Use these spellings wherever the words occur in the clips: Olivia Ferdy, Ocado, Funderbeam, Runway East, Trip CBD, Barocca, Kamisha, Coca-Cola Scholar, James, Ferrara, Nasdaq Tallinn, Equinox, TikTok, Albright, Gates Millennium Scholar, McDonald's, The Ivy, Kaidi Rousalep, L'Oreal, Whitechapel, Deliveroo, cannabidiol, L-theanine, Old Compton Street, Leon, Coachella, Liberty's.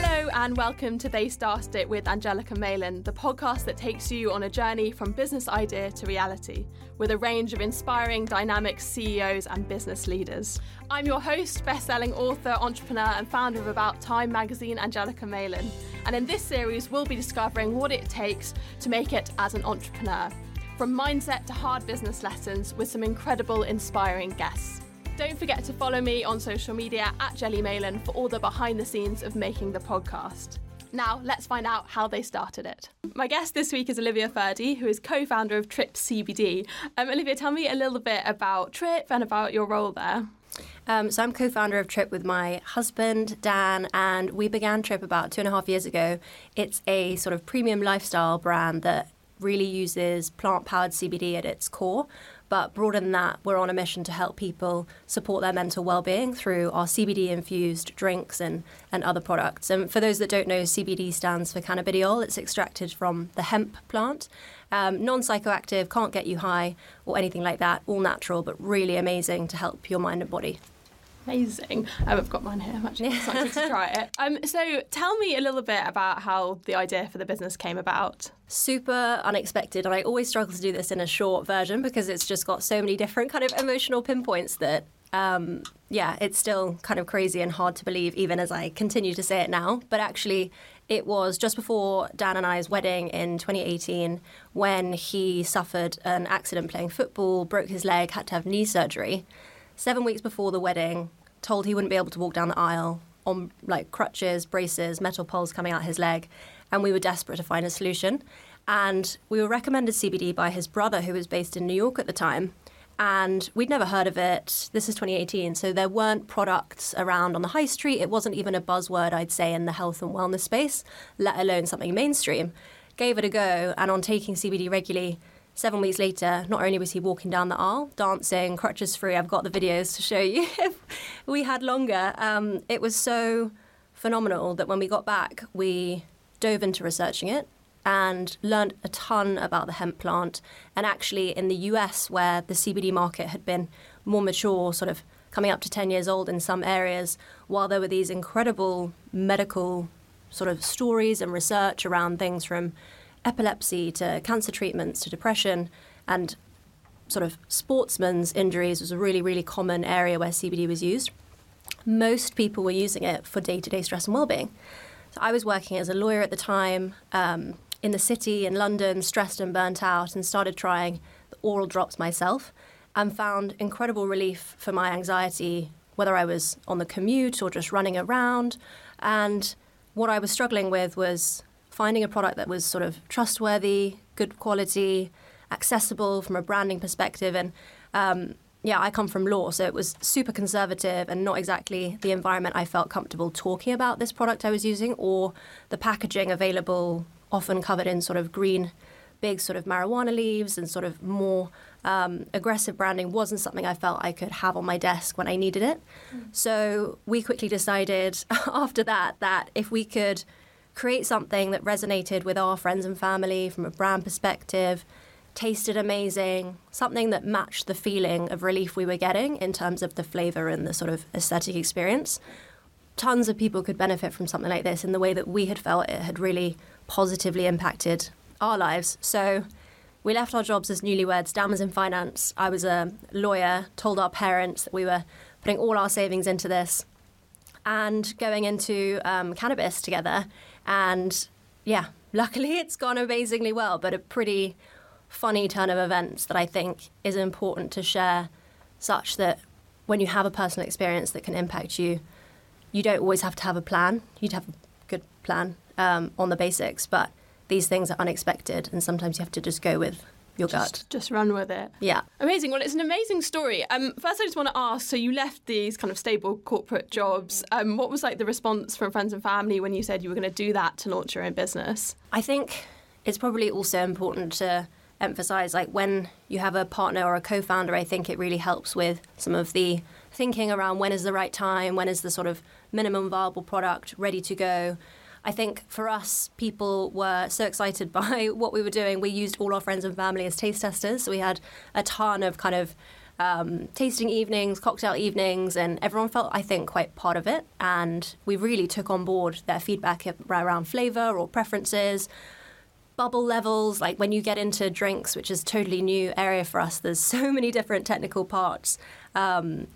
Hello and welcome to They Started It with Angelica Malin, the podcast that takes you on a journey from business idea to reality, with a range of inspiring, dynamic CEOs and business leaders. I'm your host, best-selling author, entrepreneur, and founder of About Time magazine, Angelica Malin. And in this series, we'll be discovering what it takes to make it as an entrepreneur, from mindset to hard business lessons, with some incredible, inspiring guests. Don't forget to follow me on social media @JellyMalin for all the behind the scenes of making the podcast. Now, let's find out how they started it. My guest this week is Olivia Ferdy, who is co-founder of Trip CBD. Olivia, tell me a little bit about Trip and about your role there. So I'm co-founder of Trip with my husband, Dan, and we began Trip about 2.5 years ago. It's a sort of premium lifestyle brand that really uses plant-powered CBD at its core. But broader than that, we're on a mission to help people support their mental well-being through our CBD-infused drinks and other products. And for those that don't know, CBD stands for cannabidiol. It's extracted from the hemp plant. Non-psychoactive, can't get you high or anything like that. All natural, but really amazing to help your mind and body. Amazing. I've got mine here. I'm actually excited to try it. So tell me a little bit about how the idea for the business came about. Super unexpected, and I always struggle to do this in a short version because it's just got so many different kind of emotional pinpoints that, it's still kind of crazy and hard to believe even as I continue to say it now. But actually, it was just before Dan and I's wedding in 2018 when he suffered an accident playing football, broke his leg, had to have knee surgery. 7 weeks before the wedding, told he wouldn't be able to walk down the aisle on like crutches, braces, metal poles coming out his leg. And we were desperate to find a solution. And we were recommended CBD by his brother, who was based in New York at the time. And we'd never heard of it. This is 2018. So there weren't products around on the high street. It wasn't even a buzzword, I'd say, in the health and wellness space, let alone something mainstream. Gave it a go. And on taking CBD regularly, 7 weeks later, not only was he walking down the aisle, dancing, crutches free, I've got the videos to show you if we had longer. It was so phenomenal that when we got back, we dove into researching it and learned a ton about the hemp plant. And actually in the US, where the CBD market had been more mature, sort of coming up to 10 years old in some areas, while there were these incredible medical sort of stories and research around things from epilepsy to cancer treatments to depression, and sort of sportsmen's injuries was a really, really common area where CBD was used. Most people were using it for day-to-day stress and well-being. So I was working as a lawyer at the time in the city in London, stressed and burnt out, and started trying the oral drops myself and found incredible relief for my anxiety, whether I was on the commute or just running around. And what I was struggling with was finding a product that was sort of trustworthy, good quality, accessible from a branding perspective. And I come from law, so it was super conservative and not exactly the environment I felt comfortable talking about this product I was using, or the packaging available, often covered in sort of green, big sort of marijuana leaves, and sort of more aggressive branding wasn't something I felt I could have on my desk when I needed it. Mm. So we quickly decided after that if we could create something that resonated with our friends and family from a brand perspective, tasted amazing, something that matched the feeling of relief we were getting in terms of the flavour and the sort of aesthetic experience. Tons of people could benefit from something like this in the way that we had felt it had really positively impacted our lives. So we left our jobs as newlyweds. Dan was in finance. I was a lawyer, told our parents that we were putting all our savings into this and going into cannabis together. And luckily it's gone amazingly well, but a pretty funny turn of events that I think is important to share, such that when you have a personal experience that can impact you, you don't always have to have a plan. You'd have a good plan on the basics, but these things are unexpected, and sometimes you have to just go with your gut. Just run with it. Yeah. Amazing. Well, it's an amazing story. First, I just want to ask, so you left these kind of stable corporate jobs. What was like the response from friends and family when you said you were going to do that to launch your own business? I think it's probably also important to emphasize, like, when you have a partner or a co-founder, I think it really helps with some of the thinking around when is the right time, when is the sort of minimum viable product ready to go. I think for us, people were so excited by what we were doing. We used all our friends and family as taste testers. So we had a ton of kind of tasting evenings, cocktail evenings, and everyone felt, I think, quite part of it. And we really took on board their feedback around flavour or preferences, bubble levels. Like when you get into drinks, which is a totally new area for us, there's so many different technical parts,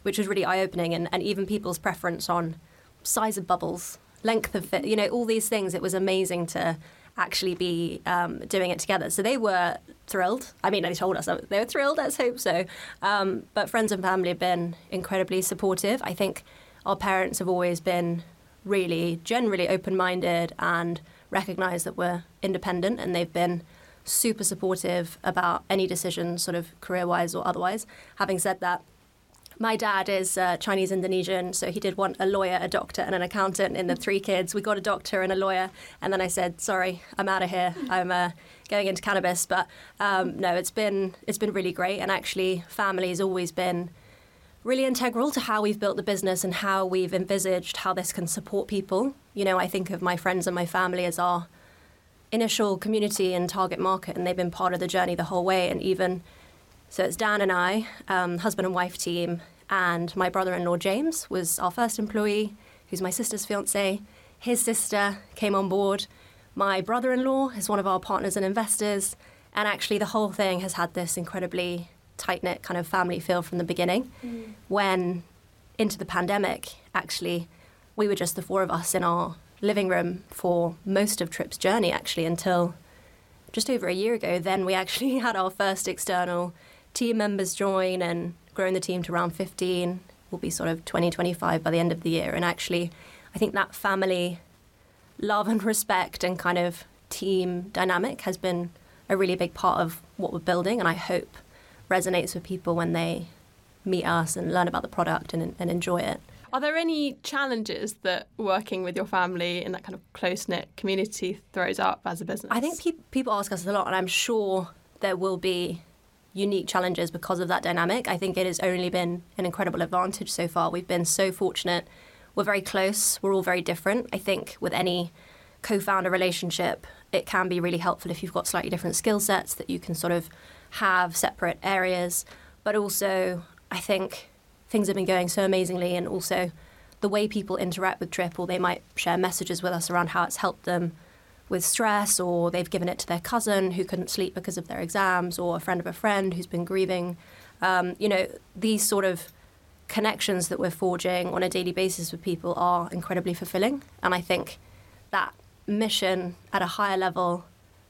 which was really eye-opening. And even people's preference on size of bubbles, length of fit, you know, all these things. It was amazing to actually be doing it together. So they were thrilled. I mean, they told us they were thrilled. Let's hope so. But friends and family have been incredibly supportive. I think our parents have always been really generally open-minded and recognise that we're independent, and they've been super supportive about any decisions, sort of career-wise or otherwise. Having said that, my dad is Chinese Indonesian, so he did want a lawyer, a doctor, and an accountant in the three kids. We got a doctor and a lawyer, and then I said, "Sorry, I'm out of here. I'm going into cannabis." But no, it's been really great, and actually, family has always been really integral to how we've built the business and how we've envisaged how this can support people. You know, I think of my friends and my family as our initial community and target market, and they've been part of the journey the whole way, and even. So it's Dan and I, husband and wife team, and my brother-in-law James was our first employee, who's my sister's fiancé. His sister came on board. My brother-in-law is one of our partners and investors, and actually the whole thing has had this incredibly tight-knit kind of family feel from the beginning. Mm. When into the pandemic, actually, we were just the four of us in our living room for most of Trip's journey, actually, until just over a year ago. Then we actually had our first external team members join and growing the team to around 15. Will be sort of 20-25 by the end of the year. And actually, I think that family love and respect and kind of team dynamic has been a really big part of what we're building, and I hope resonates with people when they meet us and learn about the product and enjoy it. Are there any challenges that working with your family in that kind of close-knit community throws up as a business? I think people ask us a lot, and I'm sure there will be unique challenges because of that dynamic. I think it has only been an incredible advantage so far. We've been so fortunate. We're very close. We're all very different. I think with any co-founder relationship, it can be really helpful if you've got slightly different skill sets that you can sort of have separate areas. But also, I think things have been going so amazingly, and also the way people interact with Trip, or they might share messages with us around how it's helped them with stress, or they've given it to their cousin who couldn't sleep because of their exams, or a friend of a friend who's been grieving. You know, these sort of connections that we're forging on a daily basis with people are incredibly fulfilling. And I think that mission at a higher level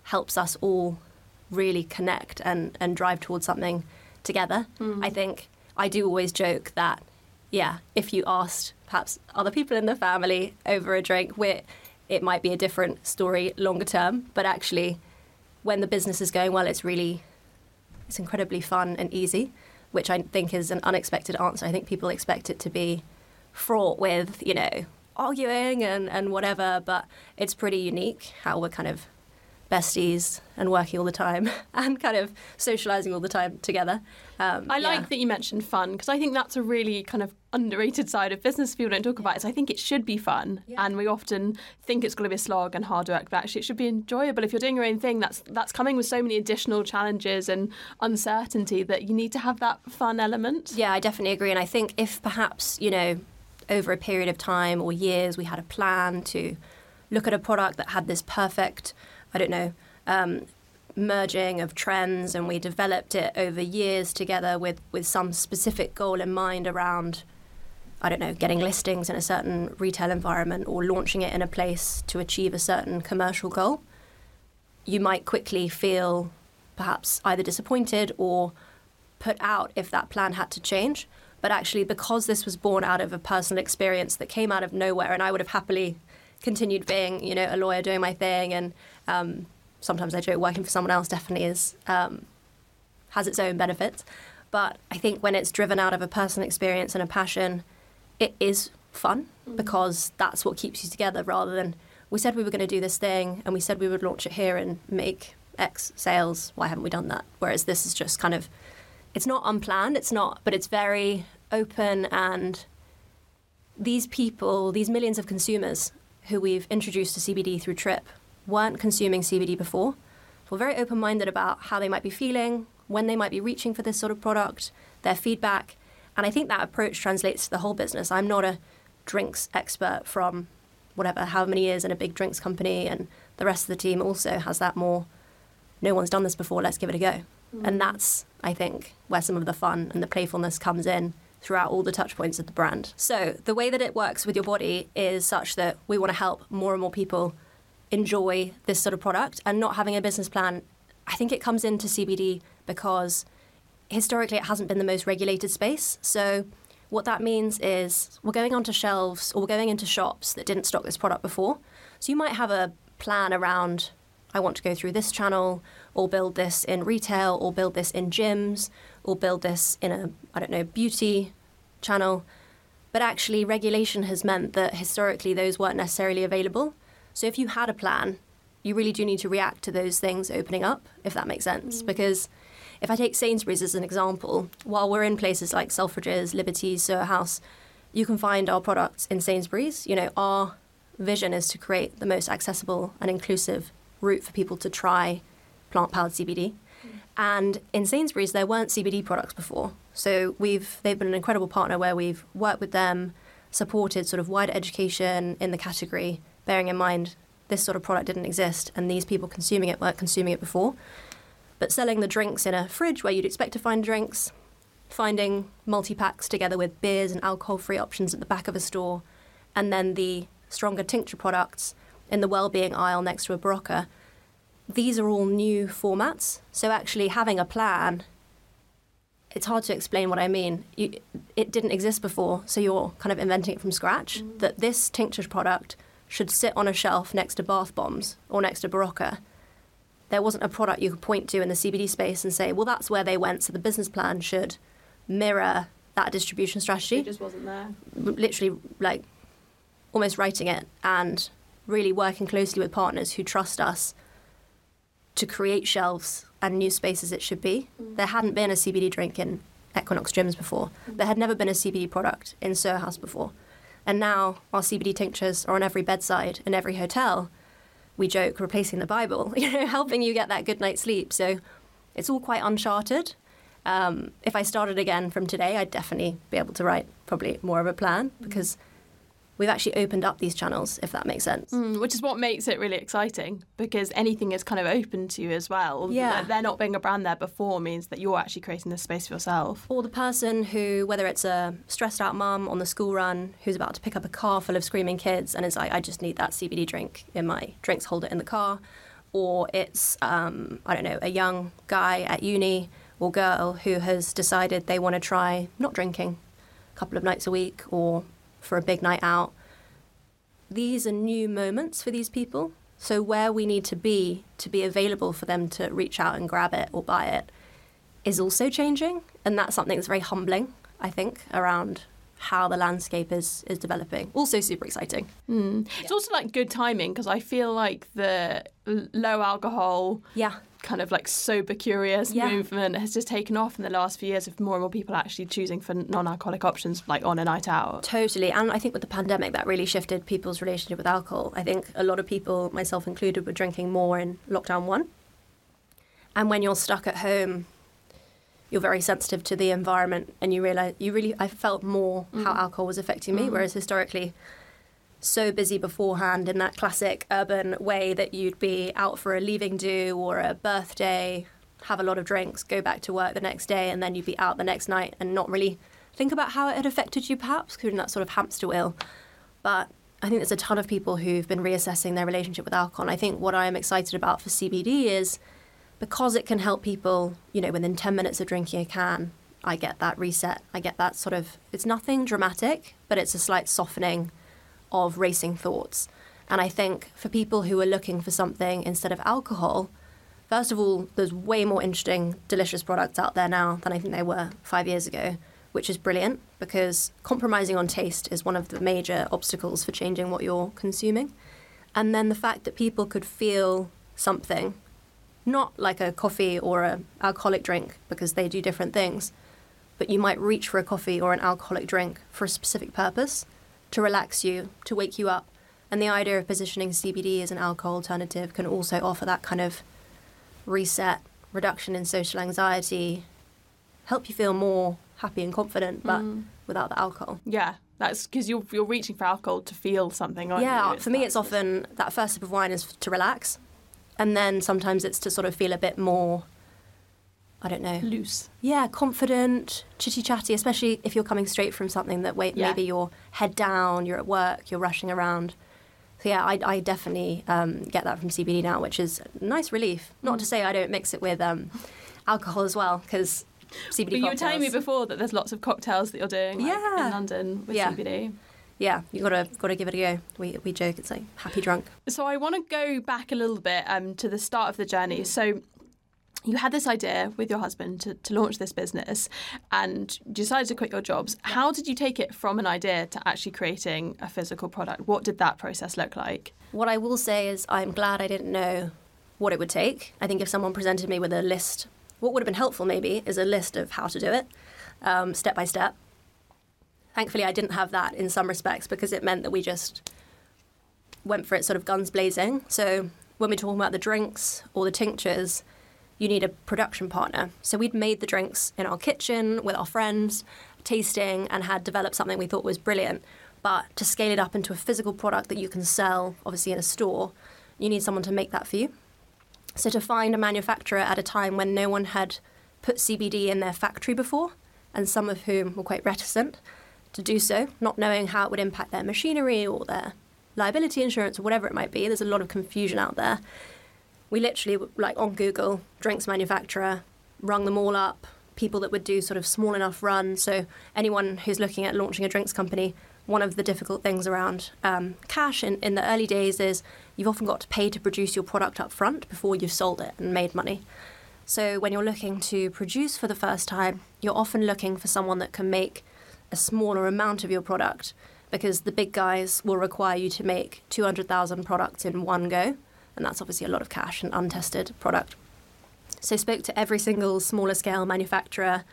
helps us all really connect and drive towards something together. Mm-hmm. I think I do always joke that, yeah, if you asked perhaps other people in the family over a drink, it might be a different story longer term, but actually when the business is going well, it's incredibly fun and easy, which I think is an unexpected answer. I think people expect it to be fraught with, you know, arguing and whatever, but it's pretty unique how we're kind of besties and working all the time and kind of socialising all the time together. I like that you mentioned fun, because I think that's a really kind of underrated side of business people don't talk about. Is I think it should be fun, and we often think it's going to be a slog and hard work, but actually it should be enjoyable. If you're doing your own thing, that's coming with so many additional challenges and uncertainty that you need to have that fun element. Yeah, I definitely agree, and I think if perhaps, you know, over a period of time or years we had a plan to look at a product that had this perfect, I don't know, merging of trends, and we developed it over years together with some specific goal in mind around, I don't know, getting listings in a certain retail environment or launching it in a place to achieve a certain commercial goal, you might quickly feel perhaps either disappointed or put out if that plan had to change. But actually, because this was born out of a personal experience that came out of nowhere, and I would have happily continued being, you know, a lawyer doing my thing, and sometimes I joke working for someone else definitely is has its own benefits. But I think when it's driven out of a personal experience and a passion, it is fun because that's what keeps you together, rather than we said we were going to do this thing and we said we would launch it here and make X sales. Why haven't we done that? Whereas this is just kind of, it's not unplanned, it's not, but it's very open. And these people, these millions of consumers who we've introduced to CBD through Trip weren't consuming CBD before. We're very open-minded about how they might be feeling, when they might be reaching for this sort of product, their feedback. And I think that approach translates to the whole business. I'm not a drinks expert from whatever, how many years in a big drinks company, and the rest of the team also has that more, no one's done this before, let's give it a go. Mm. And that's, I think, where some of the fun and the playfulness comes in throughout all the touch points of the brand. So the way that it works with your body is such that we want to help more and more people enjoy this sort of product, and not having a business plan, I think it comes into CBD because historically it hasn't been the most regulated space. So what that means is we're going onto shelves, or we're going into shops that didn't stock this product before. So you might have a plan around, I want to go through this channel, or build this in retail, or build this in gyms, or build this in a, I don't know, beauty channel. But actually regulation has meant that historically those weren't necessarily available. So if you had a plan, you really do need to react to those things opening up, if that makes sense. Mm. Because if I take Sainsbury's as an example, while we're in places like Selfridges, Liberty's, Soho House, you can find our products in Sainsbury's. You know, our vision is to create the most accessible and inclusive route for people to try plant-powered CBD. Mm. And in Sainsbury's, there weren't CBD products before. So they've been an incredible partner where we've worked with them, supported sort of wider education in the category, bearing in mind this sort of product didn't exist and these people consuming it weren't consuming it before. But selling the drinks in a fridge where you'd expect to find drinks, finding multi-packs together with beers and alcohol-free options at the back of a store, and then the stronger tincture products in the well-being aisle next to a Barocca, these are all new formats. So actually having a plan, it's hard to explain what I mean. It didn't exist before, so you're kind of inventing it from scratch, that this tincture product should sit on a shelf next to bath bombs or next to Barocca. There wasn't a product you could point to in the CBD space and say, well, that's where they went, so the business plan should mirror that distribution strategy. It just wasn't there. Literally, like, almost writing it and really working closely with partners who trust us to create shelves and new spaces it should be. Mm. There hadn't been a CBD drink in Equinox gyms before. Mm. There had never been a CBD product in Soho House before. And now our CBD tinctures are on every bedside in every hotel. We joke, replacing the Bible, you know, helping you get that good night's sleep. So it's all quite uncharted. If I started again from today, I'd definitely be able to write probably more of a plan, because we've actually opened up these channels, if that makes sense. Which is what makes it really exciting, because anything is kind of open to you as well. Yeah. There not being a brand there before means that you're actually creating this space for yourself. Or the person who, whether it's a stressed out mum on the school run who's about to pick up a car full of screaming kids and is like, I just need that CBD drink in my drinks holder in the car. Or it's, I don't know, a young guy at uni or girl who has decided they want to try not drinking a couple of nights a week or for a big night out. These are new moments for these people. So where we need to be available for them to reach out and grab it or buy it is also changing. And that's something that's very humbling, I think, around how the landscape is developing. Also super exciting. Mm. Yeah. It's also like good timing, because I feel like the low alcohol, kind of like sober curious movement has just taken off in the last few years, of more and more people actually choosing for non-alcoholic options, like on a night out. Totally. And I think with the pandemic that really shifted people's relationship with alcohol. I think a lot of people, myself included, were drinking more in lockdown one. And when you're stuck at home, you're very sensitive to the environment, and you realise I felt more how alcohol was affecting me, whereas historically, so busy beforehand in that classic urban way that you'd be out for a leaving do or a birthday, have a lot of drinks, go back to work the next day, and then you'd be out the next night and not really think about how it had affected you, perhaps, including that sort of hamster wheel. But I think there's a ton of people who've been reassessing their relationship with alcohol, and I think what I'm excited about for CBD is because it can help people, you know, within 10 minutes of drinking a can, I get that reset. I get that sort of, it's nothing dramatic, but it's a slight softening of racing thoughts. And I think for people who are looking for something instead of alcohol, first of all, there's way more interesting, delicious products out there now than I think there were 5 years ago, which is brilliant because compromising on taste is one of the major obstacles for changing what you're consuming. And then the fact that people could feel something, not like a coffee or an alcoholic drink because they do different things, but you might reach for a coffee or an alcoholic drink for a specific purpose, to relax you, to wake you up. And the idea of positioning CBD as an alcohol alternative can also offer that kind of reset, reduction in social anxiety, help you feel more happy and confident, but without the alcohol. Yeah, that's because you're reaching for alcohol to feel something, aren't you? Yeah, for me it's often that first sip of wine is to relax, and then sometimes it's to sort of feel a bit more, I don't know. Loose. Yeah, confident, chitty-chatty, especially if you're coming straight from something that maybe you're head down, you're at work, you're rushing around. So yeah, I definitely get that from CBD now, which is a nice relief. Not to say I don't mix it with alcohol as well, because CBD cocktails. You were telling me before that there's lots of cocktails that you're doing in London with CBD. Yeah, you gotta give it a go. We joke, it's like happy drunk. So I want to go back a little bit to the start of the journey. So you had this idea with your husband to launch this business and decided to quit your jobs. How did you take it from an idea to actually creating a physical product? What did that process look like? What I will say is I'm glad I didn't know what it would take. I think if someone presented me with a list, what would have been helpful maybe is a list of how to do it, step by step. Thankfully, I didn't have that in some respects because it meant that we just went for it sort of guns blazing. So when we're talking about the drinks or the tinctures, you need a production partner. So we'd made the drinks in our kitchen with our friends, tasting, and had developed something we thought was brilliant. But to scale it up into a physical product that you can sell, obviously in a store, you need someone to make that for you. So to find a manufacturer at a time when no one had put CBD in their factory before, and some of whom were quite reticent to do so, not knowing how it would impact their machinery or their liability insurance or whatever it might be, there's a lot of confusion out there. We literally, like on Google, drinks manufacturer, rung them all up, people that would do sort of small enough runs. So anyone who's looking at launching a drinks company, one of the difficult things around cash in the early days is you've often got to pay to produce your product up front before you've sold it and made money. So when you're looking to produce for the first time, you're often looking for someone that can make a smaller amount of your product because the big guys will require you to make 200,000 products in one go. And that's obviously a lot of cash and untested product. So spoke to every single smaller scale manufacturer,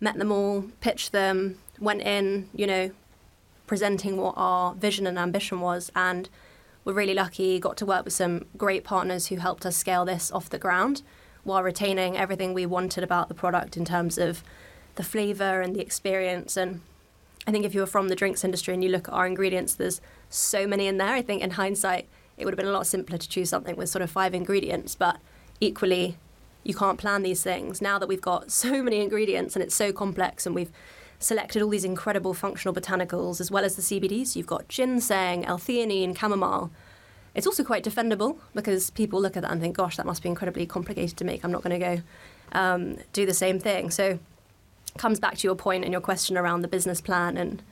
met them all, pitched them, went in, you know, presenting what our vision and ambition was. And we're really lucky, got to work with some great partners who helped us scale this off the ground while retaining everything we wanted about the product in terms of the flavour and the experience. And I think if you were from the drinks industry and you look at our ingredients, there's so many in there. I think in hindsight, it would have been a lot simpler to choose something with sort of 5 ingredients, but equally, you can't plan these things. Now that we've got so many ingredients and it's so complex and we've selected all these incredible functional botanicals as well as the CBD, so you've got ginseng, L-theanine, chamomile. It's also quite defendable because people look at that and think, gosh, that must be incredibly complicated to make. I'm not going to go do the same thing. So it comes back to your point and your question around the business plan and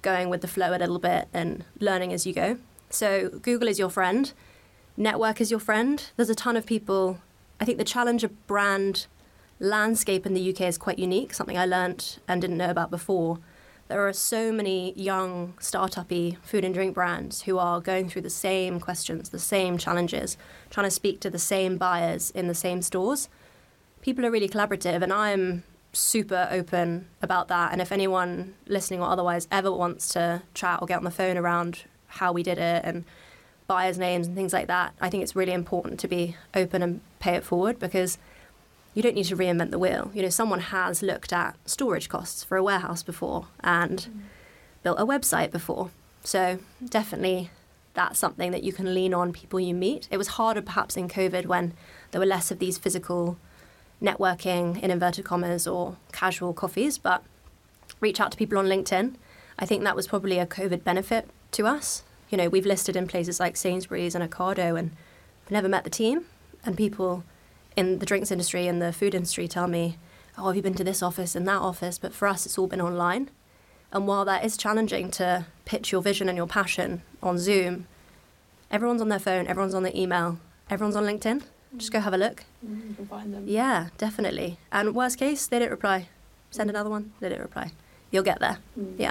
going with the flow a little bit and learning as you go. So Google is your friend, network is your friend. There's a ton of people. I think the challenger brand landscape in the UK is quite unique, something I learnt and didn't know about before. There are so many young, start-up-y food and drink brands who are going through the same questions, the same challenges, trying to speak to the same buyers in the same stores. People are really collaborative, and I'm super open about that. And if anyone listening or otherwise ever wants to chat or get on the phone around how we did it and buyers' names and things like that, I think it's really important to be open and pay it forward because you don't need to reinvent the wheel. You know, someone has looked at storage costs for a warehouse before and built a website before. So definitely that's something that you can lean on people you meet. It was harder perhaps in COVID when there were less of these physical networking, in inverted commas, or casual coffees, but reach out to people on LinkedIn. I think that was probably a COVID benefit to us. You know, we've listed in places like Sainsbury's and Ocado and never met the team, and people in the drinks industry and the food industry tell me, oh, have you been to this office and that office? But for us, it's all been online. And while that is challenging to pitch your vision and your passion on Zoom, everyone's on their phone, everyone's on their email, everyone's on LinkedIn. Just go have a look. You can find them. Yeah, definitely. And worst case, they didn't reply. Send another one, they didn't reply. You'll get there. Yeah.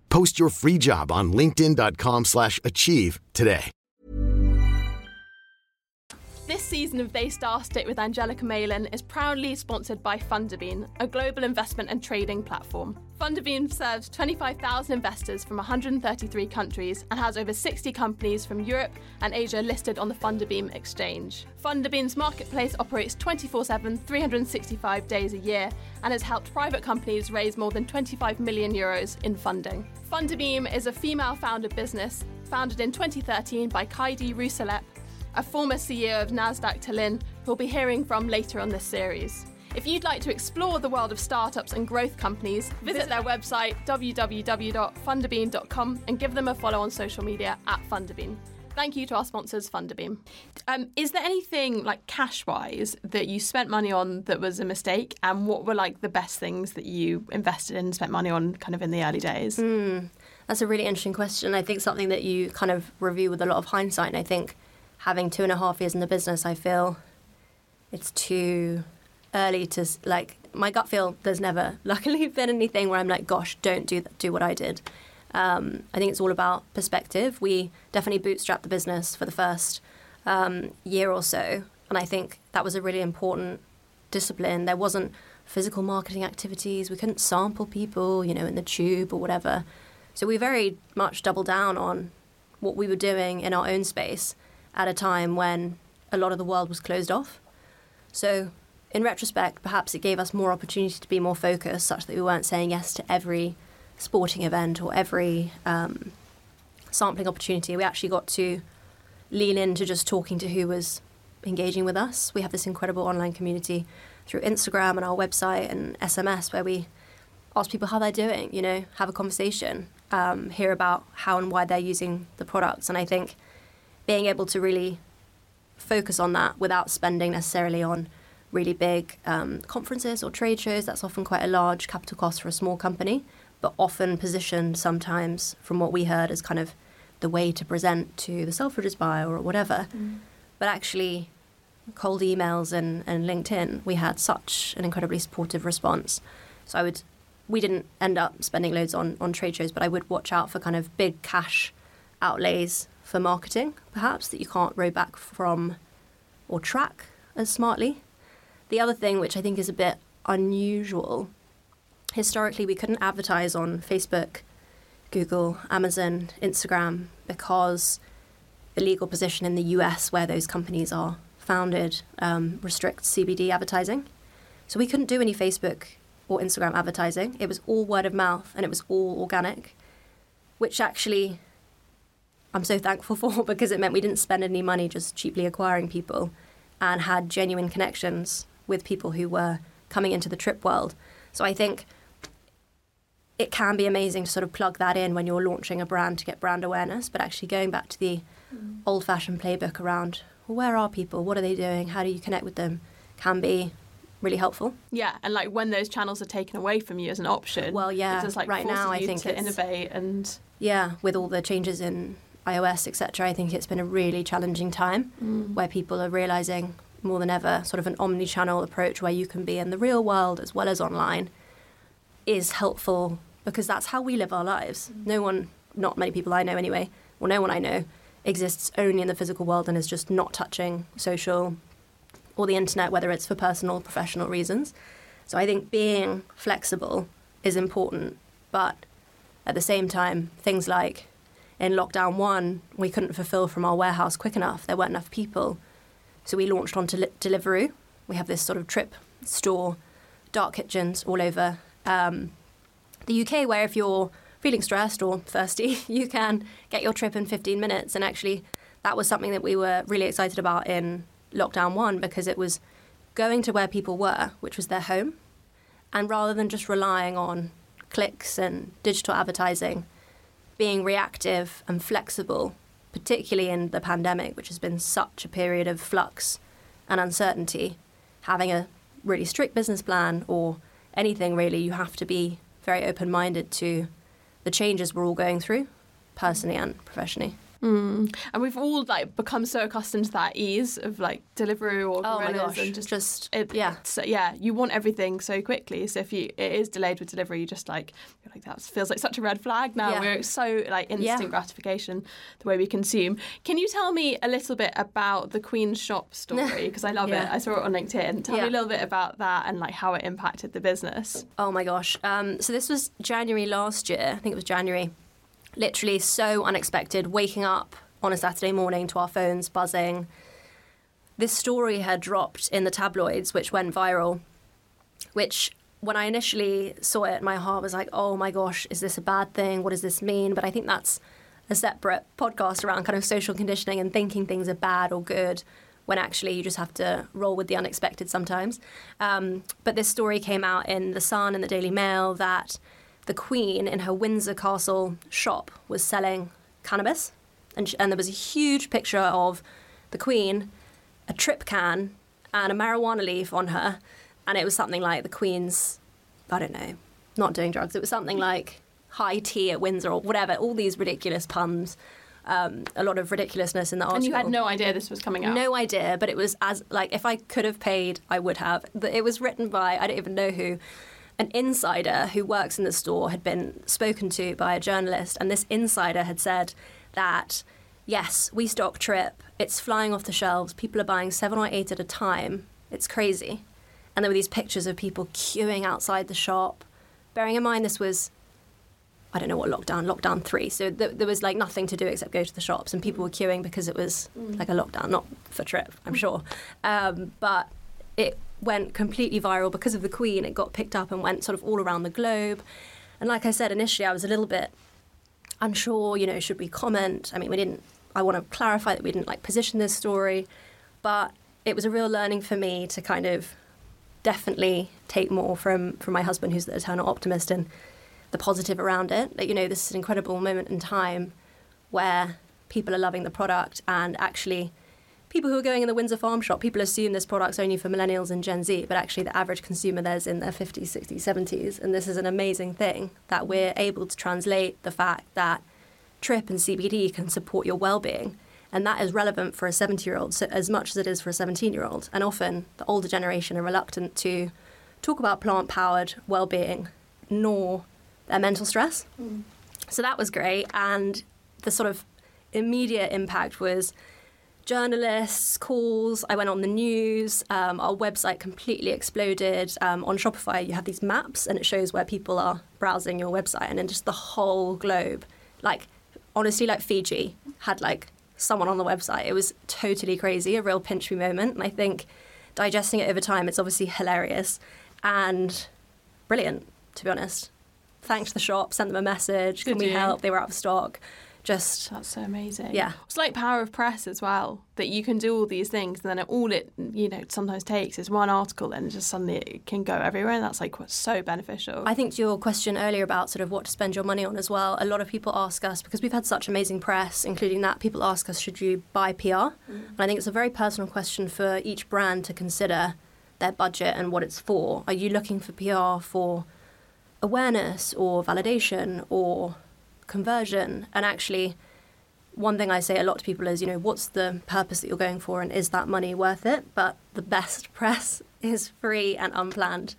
Post your free job on linkedin.com/achieve today. This season of They Started It with Angelica Malin is proudly sponsored by Funderbean, a global investment and trading platform. Funderbean serves 25,000 investors from 133 countries and has over 60 companies from Europe and Asia listed on the Funderbeam exchange. Funderbean's marketplace operates 24/7, 365 days a year and has helped private companies raise more than 25 million euros in funding. Funderbeam is a female-founded business founded in 2013 by Kaidi Rousalep, a former CEO of Nasdaq Tallinn, who we'll be hearing from later on this series. If you'd like to explore the world of startups and growth companies, visit their website www.funderbean.com and give them a follow on social media at Funderbean. Thank you to our sponsors, Funderbeam. Is there anything like cash-wise that you spent money on that was a mistake, and what were like the best things that you invested in and spent money on kind of in the early days? That's a really interesting question. I think something that you kind of review with a lot of hindsight, and I think having 2.5 years in the business, I feel it's too early to, like, my gut feel, there's never luckily been anything where I'm like, gosh, don't do that, do what I did. I think it's all about perspective. We definitely bootstrapped the business for the first year or so. And I think that was a really important discipline. There wasn't physical marketing activities. We couldn't sample people, you know, in the tube or whatever. So we very much doubled down on what we were doing in our own space at a time when a lot of the world was closed off. So in retrospect, perhaps it gave us more opportunity to be more focused, such that we weren't saying yes to every sporting event or every sampling opportunity. We actually got to lean into just talking to who was engaging with us. We have this incredible online community through Instagram and our website and SMS, where we ask people how they're doing, you know, have a conversation, hear about how and why they're using the products. And I think being able to really focus on that without spending necessarily on really big conferences or trade shows, that's often quite a large capital cost for a small company, but often positioned sometimes, from what we heard, as kind of the way to present to the Selfridges buyer or whatever. But actually, cold emails and LinkedIn, we had such an incredibly supportive response. So we didn't end up spending loads on trade shows, but I would watch out for kind of big cash outlays for marketing, perhaps, that you can't row back from or track as smartly. The other thing, which I think is a bit unusual, historically we couldn't advertise on Facebook, Google, Amazon, Instagram, because the legal position in the US where those companies are founded restricts CBD advertising. So we couldn't do any Facebook or Instagram advertising. It was all word of mouth and it was all organic, which actually I'm so thankful for, because it meant we didn't spend any money just cheaply acquiring people and had genuine connections with people who were coming into the trip world. So I think it can be amazing to sort of plug that in when you're launching a brand to get brand awareness, but actually going back to the old-fashioned playbook around, well, where are people? What are they doing? How do you connect with them? Can be really helpful. Yeah, and like when those channels are taken away from you as an option. Well, yeah, like right now I think to innovate and... Yeah, with all the changes in iOS, etc., I think it's been a really challenging time where people are realising more than ever sort of an omni-channel approach where you can be in the real world as well as online is helpful because that's how we live our lives. No one, not many people I know anyway, or no one I know, exists only in the physical world and is just not touching social or the internet, whether it's for personal or professional reasons. So I think being flexible is important, but at the same time, things like in lockdown one, we couldn't fulfill from our warehouse quick enough. There weren't enough people. So we launched onto Deliveroo. We have this sort of Trip store, dark kitchens all over the UK, where if you're feeling stressed or thirsty, you can get your Trip in 15 minutes. And actually, that was something that we were really excited about in lockdown one, because it was going to where people were, which was their home. And rather than just relying on clicks and digital advertising, being reactive and flexible, particularly in the pandemic, which has been such a period of flux and uncertainty, having a really strict business plan or anything really, you have to be very open-minded to the changes we're all going through, personally and professionally. And we've all like become so accustomed to that ease of like Deliveroo or Gorillas, and just so, yeah, you want everything so quickly. So if it is delayed with delivery, you're like that feels like such a red flag now. Yeah. We're so like instant gratification the way we consume. Can you tell me a little bit about the Queen Shop story, because I love it. I saw it on LinkedIn. Tell me a little bit about that and like how it impacted the business. Oh my gosh. So this was January last year. I think it was January. Literally so unexpected, waking up on a Saturday morning to our phones buzzing. This story had dropped in the tabloids, which went viral, which when I initially saw it, my heart was like, oh my gosh, is this a bad thing? What does this mean? But I think that's a separate podcast around kind of social conditioning and thinking things are bad or good, when actually you just have to roll with the unexpected sometimes. But this story came out in The Sun and the Daily Mail that the Queen in her Windsor Castle shop was selling cannabis, and there was a huge picture of the Queen, a Trip can and a marijuana leaf on her, and it was something like the Queen's, I don't know, not doing drugs. It was something like high tea at Windsor or whatever, all these ridiculous puns, a lot of ridiculousness in the article. And you had no idea this was coming out? No idea, but it was as, like, if I could have paid, I would have. It was written by, I don't even know who, an insider who works in the store had been spoken to by a journalist, and this insider had said that, yes, we stock Trip, it's flying off the shelves, people are buying 7 or 8 at a time, it's crazy. And there were these pictures of people queuing outside the shop, bearing in mind this was, I don't know what lockdown 3, so there was like nothing to do except go to the shops, and people were queuing because it was like a lockdown, not for Trip, I'm sure. But it went completely viral because of the Queen. It got picked up and went sort of all around the globe. And like I said, initially I was a little bit unsure, you know, should we comment? I mean, I want to clarify that we didn't like position this story, but it was a real learning for me to kind of definitely take more from my husband, who's the eternal optimist, and the positive around it. That, you know, this is an incredible moment in time where people are loving the product, and actually people who are going in the Windsor Farm Shop, people assume this product's only for millennials and Gen Z, but actually the average consumer there's in their 50s, 60s, 70s. And this is an amazing thing that we're able to translate the fact that Trip and CBD can support your well-being. And that is relevant for a 70-year-old as much as it is for a 17-year-old. And often the older generation are reluctant to talk about plant-powered well-being, nor their mental stress. So that was great. And the sort of immediate impact was journalists, calls, I went on the news, our website completely exploded. On Shopify, you have these maps and it shows where people are browsing your website, and then just the whole globe, like honestly, like Fiji had like someone on the website. It was totally crazy, a real pinch me moment. And I think digesting it over time, it's obviously hilarious and brilliant, to be honest. Thanked the shop, sent them a message, can we help? They were out of stock. just... That's so amazing. Yeah. It's like power of press as well, that you can do all these things, and then all it, you know, sometimes takes is one article, and just suddenly it can go everywhere, and that's like what's so beneficial. I think to your question earlier about sort of what to spend your money on as well, a lot of people ask us, because we've had such amazing press, including that, people ask us, should you buy PR? And I think it's a very personal question for each brand to consider their budget and what it's for. Are you looking for PR for awareness or validation or conversion? And actually, one thing I say a lot to people is, you know, what's the purpose that you're going for, and is that money worth it? But the best press is free and unplanned.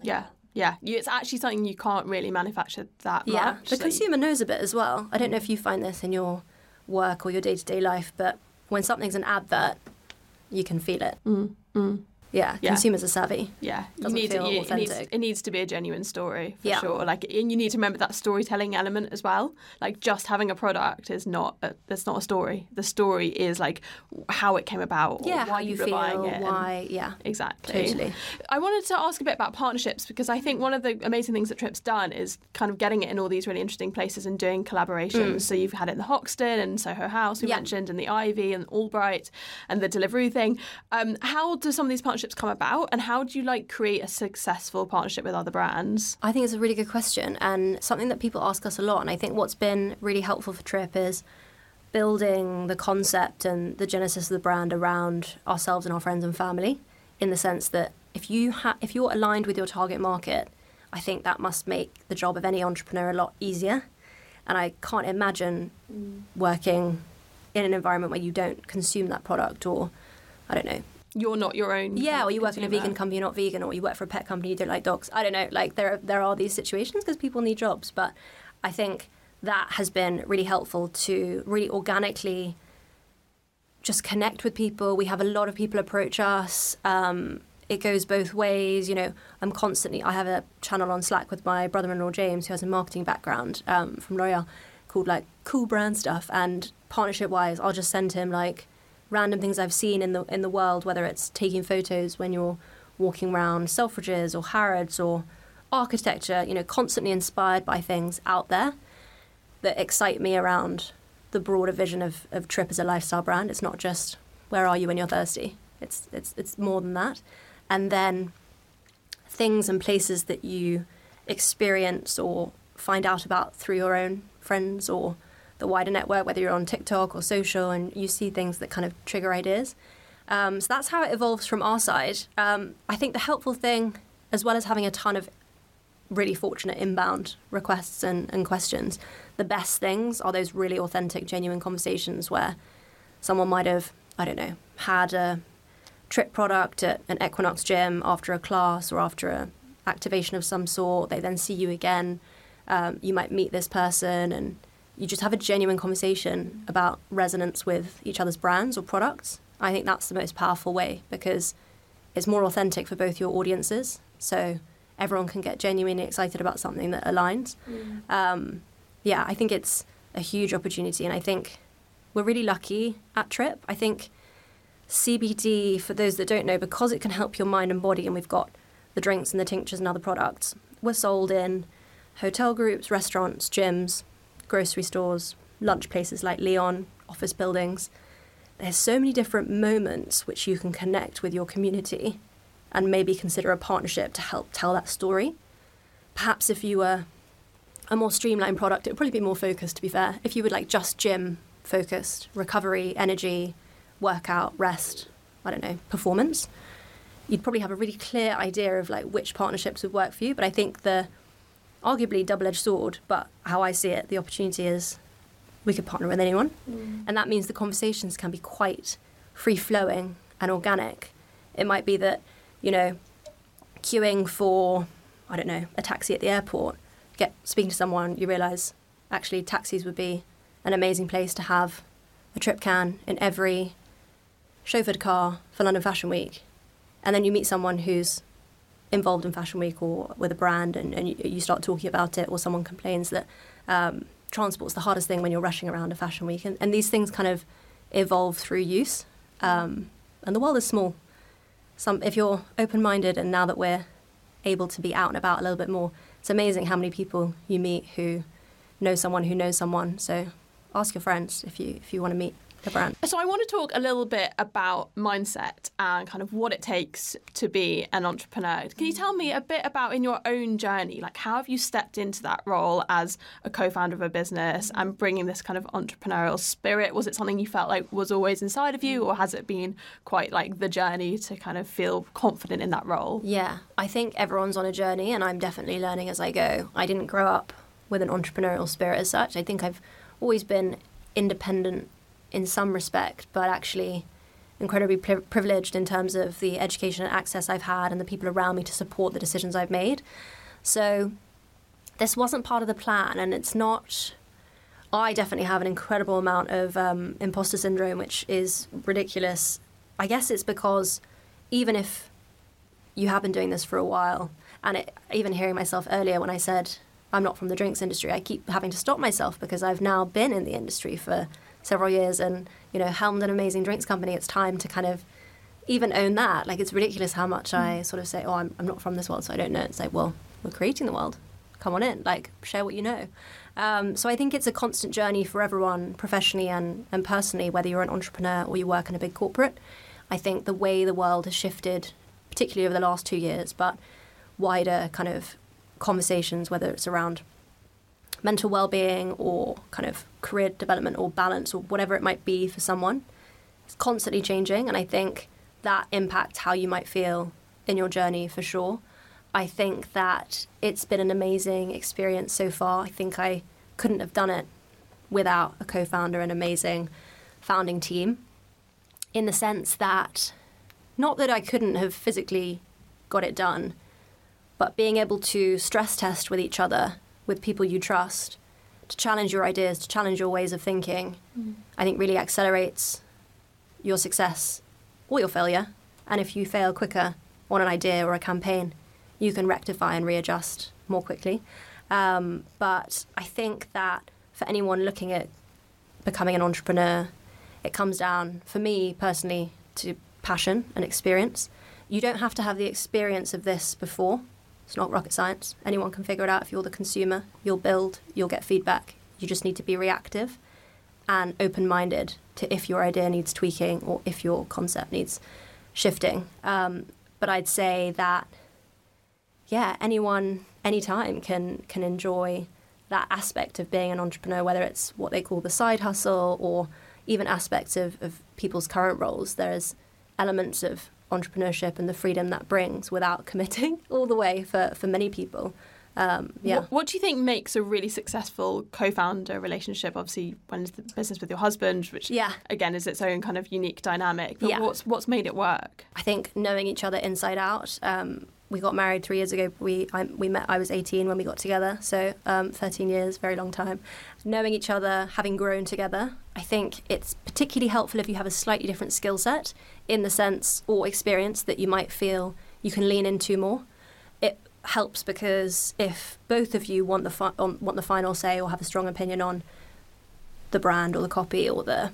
Yeah. It's actually something you can't really manufacture that much. The consumer knows a bit as well. I don't know if you find this in your work or your day-to-day life, but when something's an advert, you can feel it. Yeah, consumers are savvy. Doesn't feel authentic. It needs to be a genuine story, for sure. Like, and you need to remember that storytelling element as well. Like, just having a product is not a story. The story is like how it came about, or why you feel buying it, exactly. Totally. I wanted to ask a bit about partnerships, because I think one of the amazing things that Trip's done is kind of getting it in all these really interesting places and doing collaborations. So you've had it in the Hoxton and Soho House, we mentioned, and the Ivy and Albright and the Deliveroo thing. How do some of these partnerships come about, and how do you like create a successful partnership with other brands? I think it's a really good question, and something that people ask us a lot. And I think what's been really helpful for Trip is building the concept and the genesis of the brand around ourselves and our friends and family, in the sense that if you're aligned with your target market, I think that must make the job of any entrepreneur a lot easier. And I can't imagine working in an environment where you don't consume that product, or I don't know, you're not your own. Yeah, or you work in a vegan company, you're not vegan, or you work for a pet company, you don't like dogs. I don't know. Like, there are these situations because people need jobs. But I think that has been really helpful to really organically just connect with people. We have a lot of people approach us. It goes both ways. You know, I have a channel on Slack with my brother-in-law, James, who has a marketing background from L'Oreal, called like Cool Brand Stuff. And partnership-wise, I'll just send him like random things I've seen in the world, whether it's taking photos when you're walking around Selfridges or Harrods, or architecture, you know, constantly inspired by things out there that excite me around the broader vision of Trip as a lifestyle brand. It's not just where are you when you're thirsty. It's more than that. And then things and places that you experience or find out about through your own friends or the wider network, whether you're on TikTok or social, and you see things that kind of trigger ideas. So that's how it evolves from our side. I think the helpful thing, as well as having a ton of really fortunate inbound requests and questions, the best things are those really authentic, genuine conversations where someone might have, I don't know, had a Trip product at an Equinox gym after a class or after an activation of some sort. They then see you again. You might meet this person, and you just have a genuine conversation about resonance with each other's brands or products. I think that's the most powerful way, because it's more authentic for both your audiences. So everyone can get genuinely excited about something that aligns. I think it's a huge opportunity, and I think we're really lucky at Trip. I think CBD, for those that don't know, because it can help your mind and body, and we've got the drinks and the tinctures and other products, we're sold in hotel groups, restaurants, gyms, grocery stores, lunch places like Leon, office buildings. There's so many different moments which you can connect with your community and maybe consider a partnership to help tell that story. Perhaps if you were a more streamlined product, it would probably be more focused, to be fair. If you were like just gym focused, recovery, energy, workout, rest, I don't know, performance, you'd probably have a really clear idea of like which partnerships would work for you. But I think the arguably double-edged sword, but how I see it, the opportunity is we could partner with anyone. And that means the conversations can be quite free-flowing and organic. It might be that, you know, queuing for, I don't know, a taxi at the airport, speaking to someone, you realise actually taxis would be an amazing place to have a Trip can in every chauffeured car for London Fashion Week. And then you meet someone who's involved in Fashion Week or with a brand, and you start talking about it, or someone complains that transport's the hardest thing when you're rushing around a Fashion Week. And these things kind of evolve through use. And the world is small. If you're open-minded, and now that we're able to be out and about a little bit more, it's amazing how many people you meet who know someone who knows someone. So ask your friends if you want to meet the brand. So I want to talk a little bit about mindset and kind of what it takes to be an entrepreneur. Can you tell me a bit about, in your own journey, like how have you stepped into that role as a co-founder of a business and bringing this kind of entrepreneurial spirit? Was it something you felt like was always inside of you, or has it been quite like the journey to kind of feel confident in that role? Yeah, I think everyone's on a journey, and I'm definitely learning as I go. I didn't grow up with an entrepreneurial spirit as such. I think I've always been independent in some respect, but actually incredibly privileged in terms of the education and access I've had and the people around me to support the decisions I've made. So this wasn't part of the plan, and it's not... I definitely have an incredible amount of imposter syndrome, which is ridiculous. I guess it's because even if you have been doing this for a while, and even hearing myself earlier when I said I'm not from the drinks industry, I keep having to stop myself because I've now been in the industry for several years and, you know, helmed an amazing drinks company. It's time to kind of even own that. Like, it's ridiculous how much I sort of say, oh, I'm not from this world, so I don't know. It's like, well, we're creating the world. Come on in, like, share what you know. So I think it's a constant journey for everyone, professionally and personally, whether you're an entrepreneur or you work in a big corporate. I think the way the world has shifted, particularly over the last 2 years, but wider kind of conversations, whether it's around mental well-being or kind of career development or balance or whatever it might be for someone, it's constantly changing, and I think that impacts how you might feel in your journey for sure. I think that it's been an amazing experience so far. I think I couldn't have done it without a co-founder and amazing founding team, in the sense that, not that I couldn't have physically got it done, but being able to stress test with each other, with people you trust, to challenge your ideas, to challenge your ways of thinking, I think really accelerates your success or your failure. And if you fail quicker on an idea or a campaign, you can rectify and readjust more quickly. But I think that for anyone looking at becoming an entrepreneur, it comes down, for me personally, to passion and experience. You don't have to have the experience of this before. It's not rocket science. Anyone can figure it out. If you're the consumer, you'll build, you'll get feedback. You just need to be reactive and open-minded to if your idea needs tweaking or if your concept needs shifting. But I'd say that, yeah, anyone, anytime can enjoy that aspect of being an entrepreneur, whether it's what they call the side hustle or even aspects of people's current roles. There's elements of entrepreneurship and the freedom that brings without committing all the way for many people. What do you think makes a really successful co-founder relationship? Obviously, when it's the business with your husband, which again is its own kind of unique dynamic, but what's made it work? I think knowing each other inside out. We got married 3 years ago. I was 18 when we got together, so 13 years, very long time. Knowing each other, having grown together, I think it's particularly helpful if you have a slightly different skill set, in the sense or experience that you might feel you can lean into more. It helps because if both of you want the final say or have a strong opinion on the brand or the copy or the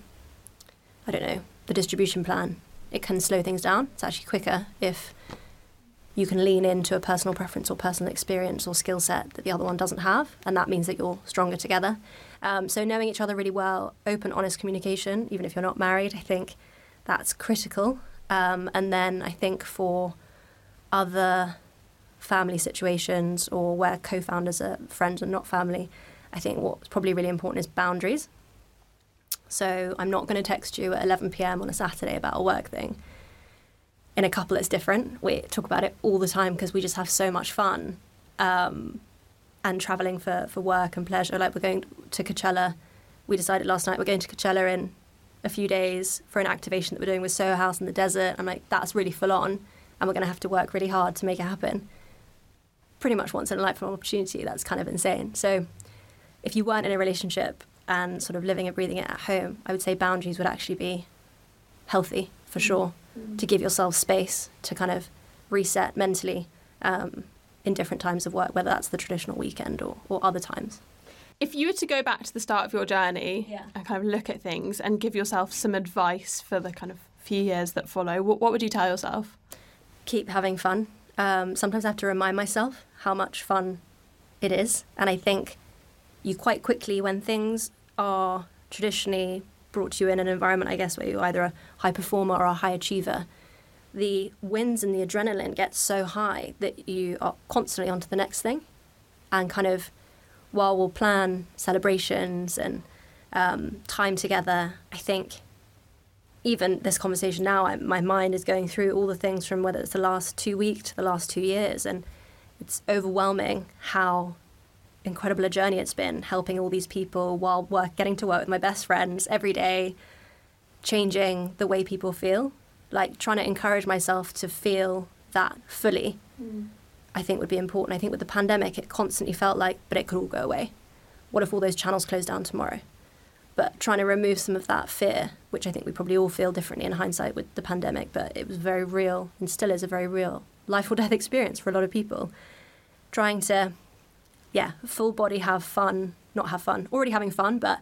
distribution plan, it can slow things down. It's actually quicker if you can lean into a personal preference or personal experience or skill set that the other one doesn't have, and that means that you're stronger together. So knowing each other really well, open, honest communication, even if you're not married, I think that's critical. And then I think for other family situations or where co-founders are friends and not family, I think what's probably really important is boundaries. So I'm not going to text you at 11 p.m. on a Saturday about a work thing. In a couple, it's different. We talk about it all the time because we just have so much fun, and traveling for work and pleasure. Like, we're going to Coachella. We decided last night we're going to Coachella in a few days for an activation that we're doing with Soho House in the desert. I'm like, that's really full on, and we're going to have to work really hard to make it happen. Pretty much once in a lifetime opportunity. That's kind of insane. So if you weren't in a relationship and sort of living and breathing it at home, I would say boundaries would actually be healthy for sure. To give yourself space to kind of reset mentally in different times of work, whether that's the traditional weekend or other times. If you were to go back to the start of your journey and kind of look at things and give yourself some advice for the kind of few years that follow, what would you tell yourself? Keep having fun. Sometimes I have to remind myself how much fun it is. And I think you quite quickly, when things are traditionally brought you in an environment, I guess, where you're either a high performer or a high achiever, the wins and the adrenaline get so high that you are constantly onto the next thing. And kind of, while we'll plan celebrations and time together, I think even this conversation now, my mind is going through all the things from whether it's the last 2 weeks to the last 2 years. And it's overwhelming how incredible a journey it's been, helping all these people while getting to work with my best friends every day, changing the way people feel. Like, trying to encourage myself to feel that fully, I think would be important. I think with the pandemic, it constantly felt like, but it could all go away. What if all those channels close down tomorrow? But trying to remove some of that fear, which I think we probably all feel differently in hindsight with the pandemic, but it was very real and still is a very real life or death experience for a lot of people. Trying to, full body already having fun, but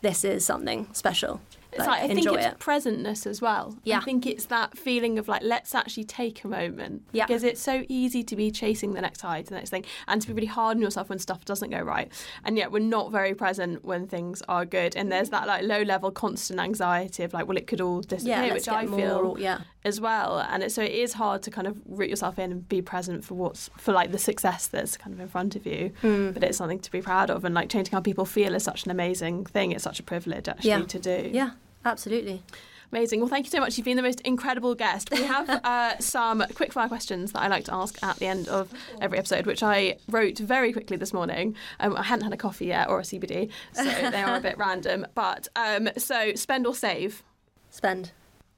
this is something special. It's like, I think it's presentness as well. Yeah. I think it's that feeling of like, let's actually take a moment. Yeah. Because it's so easy to be chasing the next high, to the next thing, and to be really hard on yourself when stuff doesn't go right. And yet we're not very present when things are good. And there's that like low level constant anxiety of like, well, it could all disappear, which I feel as well. And so it is hard to kind of root yourself in and be present for like the success that's kind of in front of you. Mm. But it's something to be proud of, and like changing how people feel is such an amazing thing. It's such a privilege actually to do. Yeah. Absolutely. Amazing. Well, thank you so much. You've been the most incredible guest. We have some quickfire questions that I like to ask at the end of every episode, which I wrote very quickly this morning. I hadn't had a coffee yet or a CBD, so they are a bit random. But so spend or save? Spend.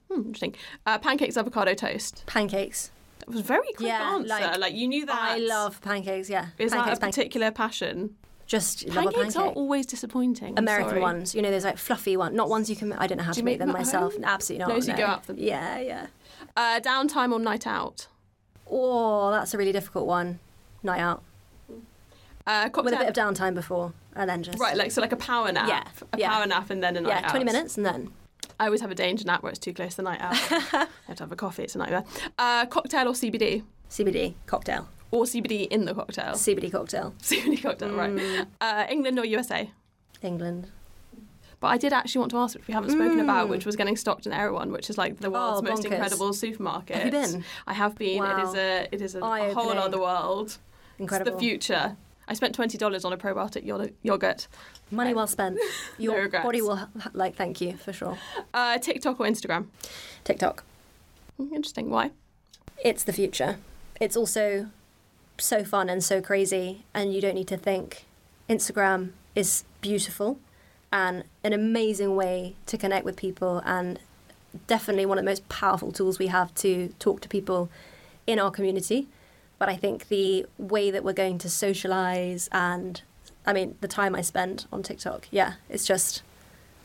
Interesting. Pancakes, avocado toast? Pancakes. It was a very quick answer. Like you knew that. I love pancakes, yeah. Is pancakes, that a particular passion? Just pancakes are always disappointing. American ones, you know, there's like fluffy ones, not ones you can. I don't know how to make them myself. Absolutely not. Those you go up them. Yeah. Downtime or night out? Oh, that's a really difficult one. Night out. With a bit of downtime before, and then just right, like so, like a power nap. Yeah, power nap and then a night out. Yeah, 20 minutes and then. I always have a danger nap where it's too close to the night out. I have to have a coffee. It's a nightmare. Cocktail or CBD? CBD cocktail. Or CBD in the cocktail? CBD cocktail. CBD cocktail, right. England or USA? England. But I did actually want to ask, which we haven't spoken about, which was getting stocked in Erewhon, which is like the world's most incredible supermarket. Have you been? I have been. Wow. It is a whole other world. Incredible. It's the future. I spent $20 on a probiotic yoghurt. Money well spent. Your no body will, like, thank you, for sure. TikTok or Instagram? TikTok. Interesting. Why? It's the future. It's also so fun and so crazy, and you don't need to think. Instagram is beautiful and an amazing way to connect with people, and definitely one of the most powerful tools we have to talk to people in our community. But I think the way that we're going to socialize, and I mean the time I spent on TikTok, it's just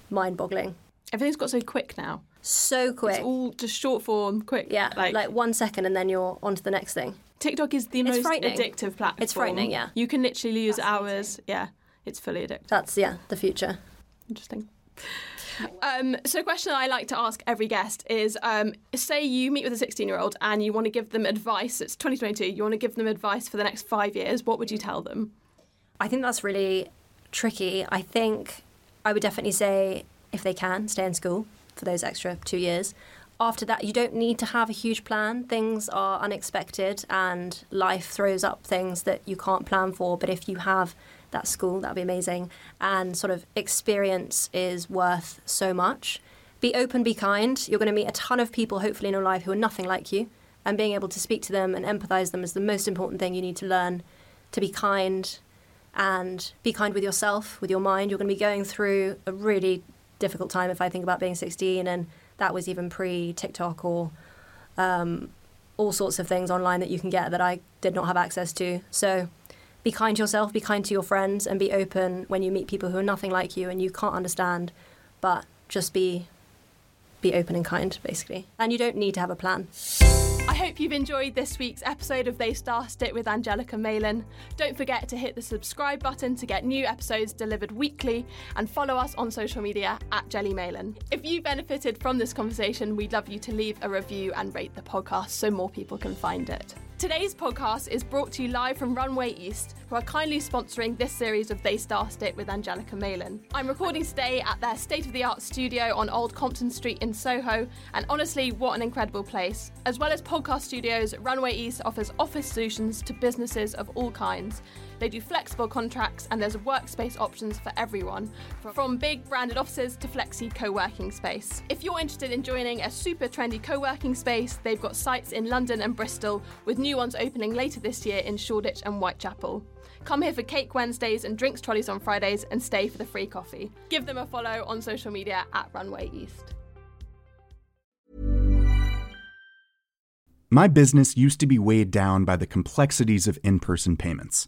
mind-boggling. Everything's got so quick now. So quick. It's all just short form, quick. Yeah, like 1 second and then you're on to the next thing. TikTok is the most addictive platform. It's frightening, yeah. You can literally lose hours. Yeah, it's fully addictive. That's, the future. Interesting. So a question I like to ask every guest is, say you meet with a 16-year-old and you want to give them advice. It's 2022. You want to give them advice for the next 5 years. What would you tell them? I think that's really tricky. I think I would definitely say, if they can, stay in school for those extra 2 years. After that, you don't need to have a huge plan. Things are unexpected and life throws up things that you can't plan for. But if you have that school, that'd be amazing. And sort of experience is worth so much. Be open, be kind. You're going to meet a ton of people, hopefully, in your life who are nothing like you. And being able to speak to them and empathise them is the most important thing you need to learn. To be kind, and be kind with yourself, with your mind. You're going to be going through a really difficult time, if I think about being 16, and that was even pre-TikTok or all sorts of things online that you can get that I did not have access to. So be kind to yourself, be kind to your friends, and be open when you meet people who are nothing like you and you can't understand, but just be open and kind, basically. And you don't need to have a plan. I hope you've enjoyed this week's episode of They Started It with Angelica Malin. Don't forget to hit the subscribe button to get new episodes delivered weekly, and follow us on social media @JellyMalin. If you benefited from this conversation, we'd love you to leave a review and rate the podcast so more people can find it. Today's podcast is brought to you live from Runway East, who are kindly sponsoring this series of They Started It with Angelica Malin. I'm recording today at their state-of-the-art studio on Old Compton Street in Soho, and honestly, what an incredible place. As well as podcast studios, Runway East offers office solutions to businesses of all kinds. They do flexible contracts, and there's workspace options for everyone, from big branded offices to flexi co-working space. If you're interested in joining a super trendy co-working space, they've got sites in London and Bristol, with new ones opening later this year in Shoreditch and Whitechapel. Come here for Cake Wednesdays and drinks trolleys on Fridays, and stay for the free coffee. Give them a follow on social media at Runway East. My business used to be weighed down by the complexities of in-person payments.